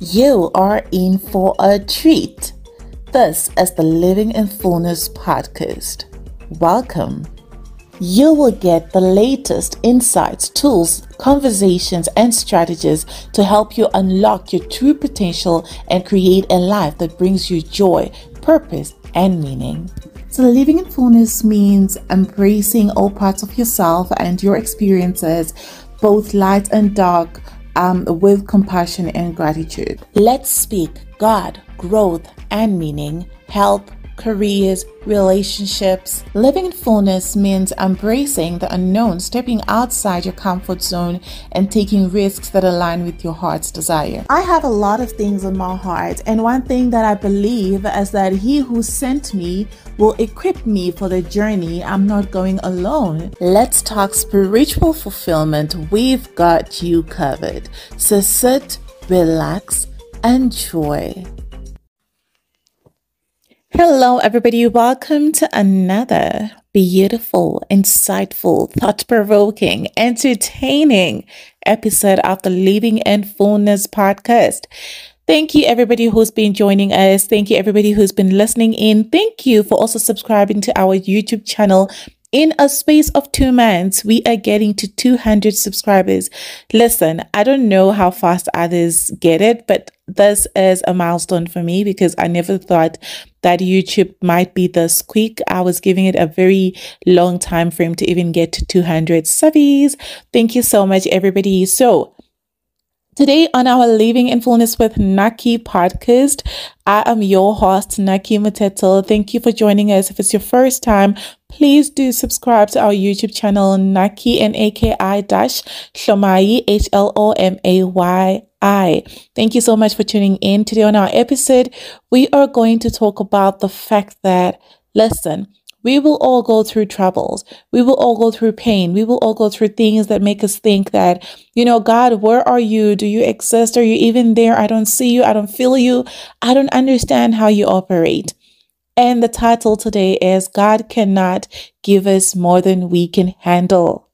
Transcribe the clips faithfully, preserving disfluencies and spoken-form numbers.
You are in for a treat. This is the Living in Fullness podcast. Welcome. You will get the latest insights, tools, conversations, and strategies to help you unlock your true potential and create a life that brings you joy, purpose, and meaning. So living in fullness means embracing all parts of yourself and your experiences, both light and dark, um, with compassion and gratitude. Let's speak God, growth, and meaning, health, careers, relationships. Living in fullness means embracing the unknown, stepping outside your comfort zone, and taking risks that align with your heart's desire. I have a lot of things in my heart, and one thing that I believe is that He who sent me will equip me for the journey. I'm not going alone. Let's talk spiritual fulfillment. We've got you covered. So sit, relax, enjoy. Hello everybody, welcome to another beautiful, insightful, thought-provoking, entertaining episode of the Living in Fullness podcast. Thank you everybody who's been joining us. Thank you everybody who's been listening in. Thank you for also subscribing to our YouTube channel. In a space of two months, we are getting to two hundred subscribers. Listen, I don't know how fast others get it, but this is a milestone for me because I never thought that YouTube might be this quick. I was giving it a very long time frame to even get to two hundred subbies. Thank you so much, everybody. So today on our Living in Fullness with Naki podcast, I am your host, Naki Mutetel. Thank you for joining us. If it's your first time, please do subscribe to our YouTube channel, Naki and A K I dash Shomayi, H L O M A Y I. Thank you so much for tuning in. Today on our episode, we are going to talk about the fact that, listen, we will all go through troubles. We will all go through pain. We will all go through things that make us think that, you know, God, where are you? Do you exist? Are you even there? I don't see you. I don't feel you. I don't understand how you operate. And the title today is God Cannot Give Us More Than We Can Handle.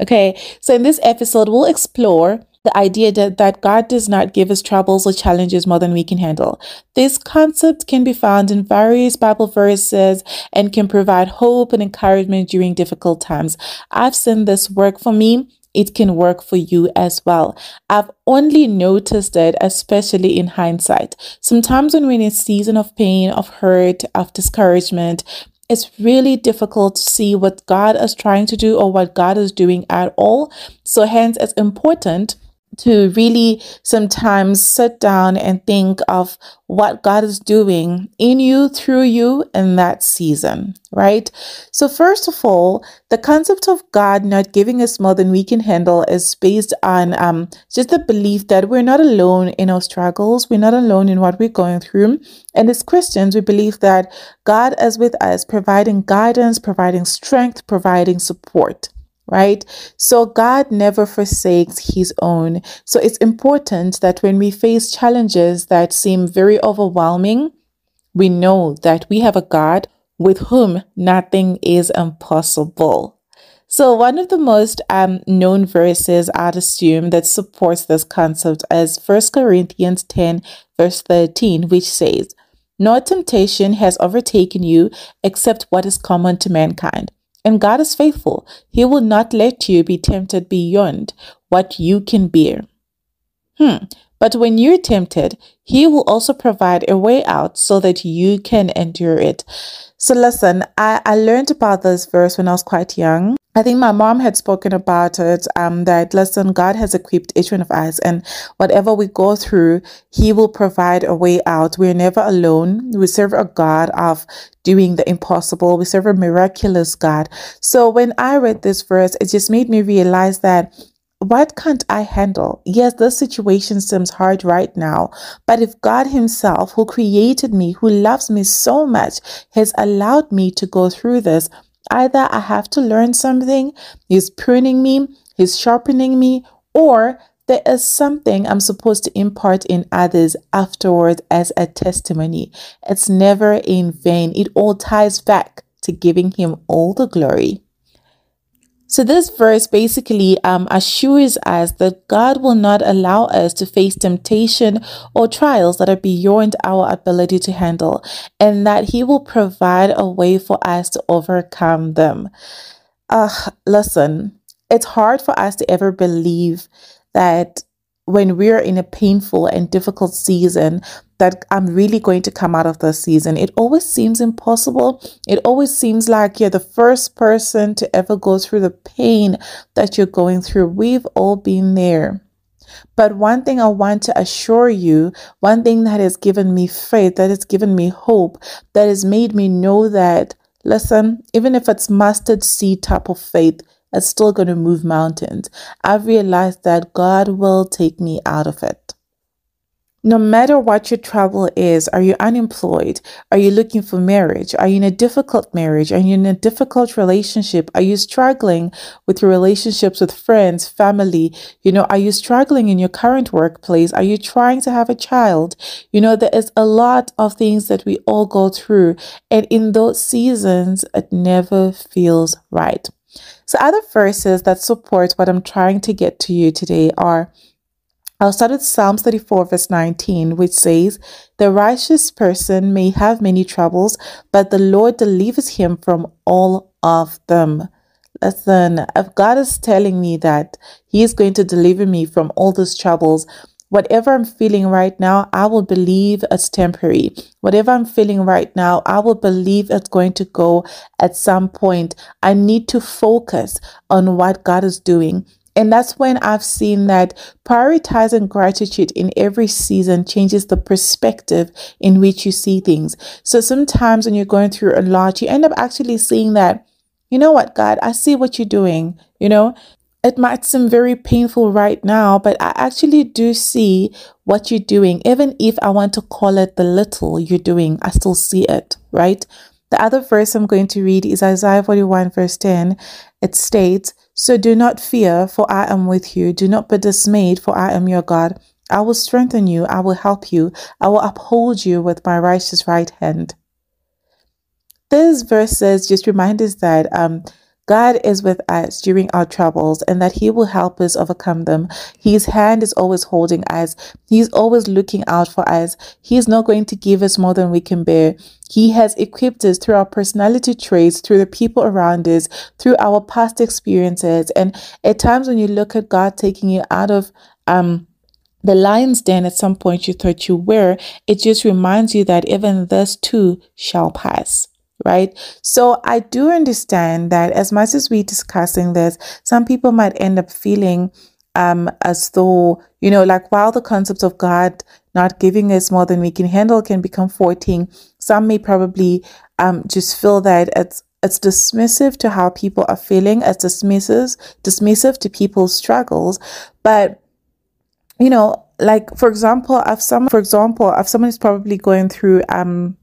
Okay, so in this episode, we'll explore the idea that, that God does not give us troubles or challenges more than we can handle. This concept can be found in various Bible verses and can provide hope and encouragement during difficult times. I've seen this work for me. It can work for you as well. I've only noticed it, especially in hindsight. Sometimes when we're in a season of pain, of hurt, of discouragement, it's really difficult to see what God is trying to do or what God is doing at all. So hence, it's important to really sometimes sit down and think of what God is doing in you, through you, in that season, right? So first of all, the concept of God not giving us more than we can handle is based on um, just the belief that we're not alone in our struggles. We're not alone in what we're going through. And as Christians, we believe that God is with us, providing guidance, providing strength, providing support. Right? So God never forsakes His own. So it's important that when we face challenges that seem very overwhelming, we know that we have a God with whom nothing is impossible. So one of the most um, known verses, I'd assume, that supports this concept is First Corinthians ten verse thirteen, which says, "No temptation has overtaken you except what is common to mankind. And God is faithful. He will not let you be tempted beyond what you can bear. Hmm. But when you're tempted, He will also provide a way out so that you can endure it." So listen, I, I learned about this verse when I was quite young. I think my mom had spoken about it, um, that, listen, God has equipped each one of us, and whatever we go through, He will provide a way out. We're never alone. We serve a God of doing the impossible. We serve a miraculous God. So when I read this verse, it just made me realize that, what can't I handle? Yes, this situation seems hard right now, but if God Himself, who created me, who loves me so much, has allowed me to go through this, either I have to learn something, He's pruning me, He's sharpening me, or there is something I'm supposed to impart in others afterwards as a testimony. It's never in vain. It all ties back to giving Him all the glory. So this verse basically um, assures us that God will not allow us to face temptation or trials that are beyond our ability to handle, and that He will provide a way for us to overcome them. Uh, listen, it's hard for us to ever believe that when we're in a painful and difficult season, that I'm really going to come out of this season. It always seems impossible. It always seems like you're the first person to ever go through the pain that you're going through. We've all been there. But one thing I want to assure you, one thing that has given me faith, that has given me hope, that has made me know that, listen, even if it's mustard seed type of faith, it's still going to move mountains. I've realized that God will take me out of it. No matter what your trouble is, are you unemployed? Are you looking for marriage? Are you in a difficult marriage? Are you in a difficult relationship? Are you struggling with your relationships with friends, family? You know, are you struggling in your current workplace? Are you trying to have a child? You know, there is a lot of things that we all go through. And in those seasons, it never feels right. So other verses that support what I'm trying to get to you today are, I'll start with Psalms thirty-four verse nineteen, which says, "The righteous person may have many troubles, but the Lord delivers him from all of them." Listen, if God is telling me that He is going to deliver me from all these troubles, whatever I'm feeling right now, I will believe it's temporary. Whatever I'm feeling right now, I will believe it's going to go at some point. I need to focus on what God is doing. And that's when I've seen that prioritizing gratitude in every season changes the perspective in which you see things. So sometimes when you're going through a lot, you end up actually seeing that, you know what, God, I see what you're doing, you know. It might seem very painful right now, but I actually do see what you're doing. Even if I want to call it the little you're doing, I still see it, right? The other verse I'm going to read is Isaiah forty-one verse ten. It states, "So do not fear, for I am with you. Do not be dismayed, for I am your God. I will strengthen you. I will help you. I will uphold you with my righteous right hand." These verses just remind us that um. God is with us during our troubles, and that He will help us overcome them. His hand is always holding us. He's always looking out for us. He is not going to give us more than we can bear. He has equipped us through our personality traits, through the people around us, through our past experiences. And at times when you look at God taking you out of um, the lion's den at some point you thought you were, it just reminds you that even this too shall pass. Right? So I do understand that as much as we're discussing this, some people might end up feeling um, as though, you know, like while the concept of God not giving us more than we can handle can be comforting, some may probably um, just feel that it's It's dismissive to how people are feeling. It's dismissive, dismissive to people's struggles. But, you know, like, for example, if someone, for example, if someone is probably going through um.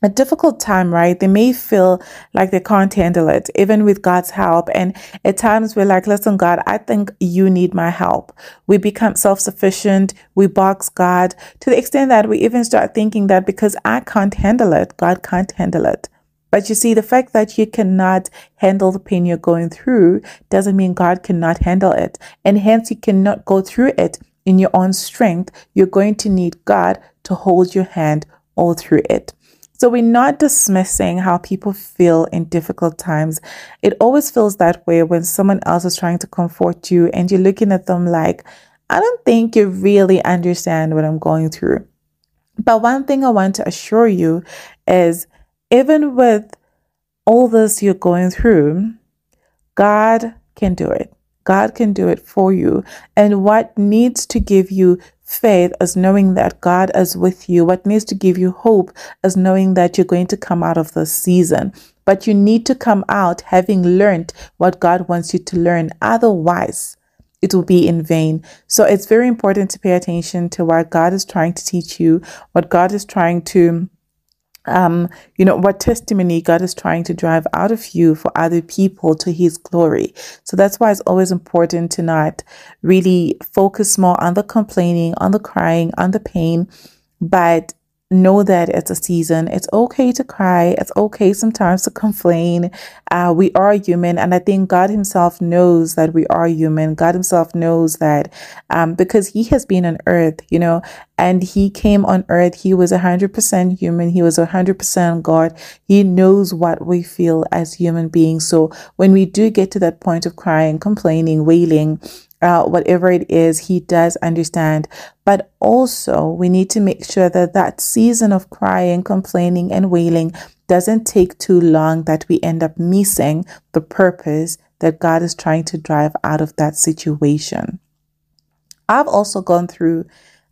a difficult time, right? They may feel like they can't handle it, even with God's help. And at times we're like, listen, God, I think you need my help. We become self-sufficient. We box God to the extent that we even start thinking that because I can't handle it, God can't handle it. But you see, the fact that you cannot handle the pain you're going through doesn't mean God cannot handle it. And hence you cannot go through it in your own strength. You're going to need God to hold your hand all through it. So we're not dismissing how people feel in difficult times. It always feels that way when someone else is trying to comfort you and you're looking at them like, I don't think you really understand what I'm going through. But one thing I want to assure you is, even with all this you're going through, God can do it. God can do it for you. And what needs to give you faith is knowing that God is with you. What needs to give you hope is knowing that you're going to come out of this season. But you need to come out having learned what God wants you to learn. Otherwise, it will be in vain. So it's very important to pay attention to what God is trying to teach you, what God is trying to, um, you know, what testimony God is trying to drive out of you for other people to His glory. So that's why it's always important to not really focus more on the complaining, on the crying, on the pain, but know that it's a season. It's okay to cry. It's okay sometimes to complain. Uh, we are human. And I think God himself knows that we are human. God himself knows that um, because he has been on earth, you know, and he came on earth. He was one hundred percent human. He was one hundred percent God. He knows what we feel as human beings. So when we do get to that point of crying, complaining, wailing, Uh, whatever it is, he does understand. But also we need to make sure that that season of crying, complaining and wailing doesn't take too long, that we end up missing the purpose that God is trying to drive out of that situation. I've also gone through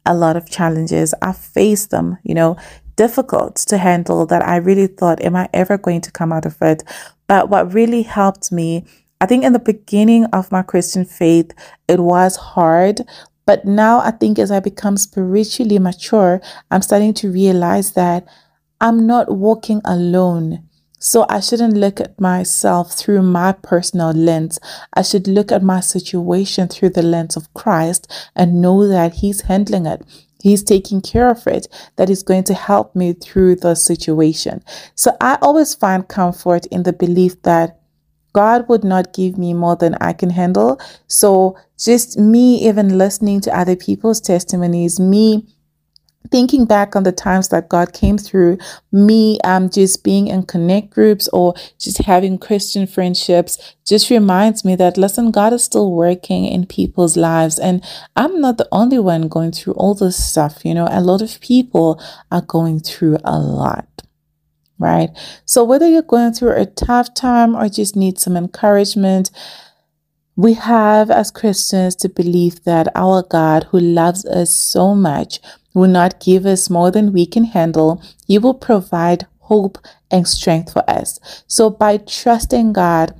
a lot of challenges. I've faced them, you know, difficult to handle, that I really thought, am I ever going to come out of it? But what really helped me, I think in the beginning of my Christian faith, it was hard. But now I think as I become spiritually mature, I'm starting to realize that I'm not walking alone. So I shouldn't look at myself through my personal lens. I should look at my situation through the lens of Christ and know that he's handling it. He's taking care of it, that is going to help me through the situation. So I always find comfort in the belief that God would not give me more than I can handle. So just me even listening to other people's testimonies, me thinking back on the times that God came through, me um, just being in connect groups or just having Christian friendships, just reminds me that, listen, God is still working in people's lives. And I'm not the only one going through all this stuff. You know, a lot of people are going through a lot. Right? So whether you're going through a tough time or just need some encouragement, we have as Christians to believe that our God, who loves us so much, will not give us more than we can handle. He will provide hope and strength for us. So by trusting God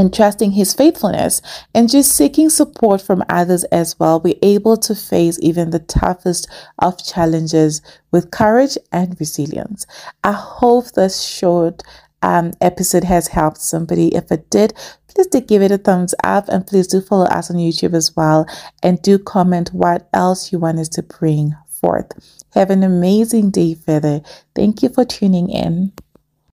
and trusting his faithfulness and just seeking support from others as well, we're able to face even the toughest of challenges with courage and resilience. I hope this short um, episode has helped somebody. If it did, please do give it a thumbs up, and please do follow us on YouTube as well, and do comment what else you want us to bring forth. Have an amazing day further. Thank you for tuning in.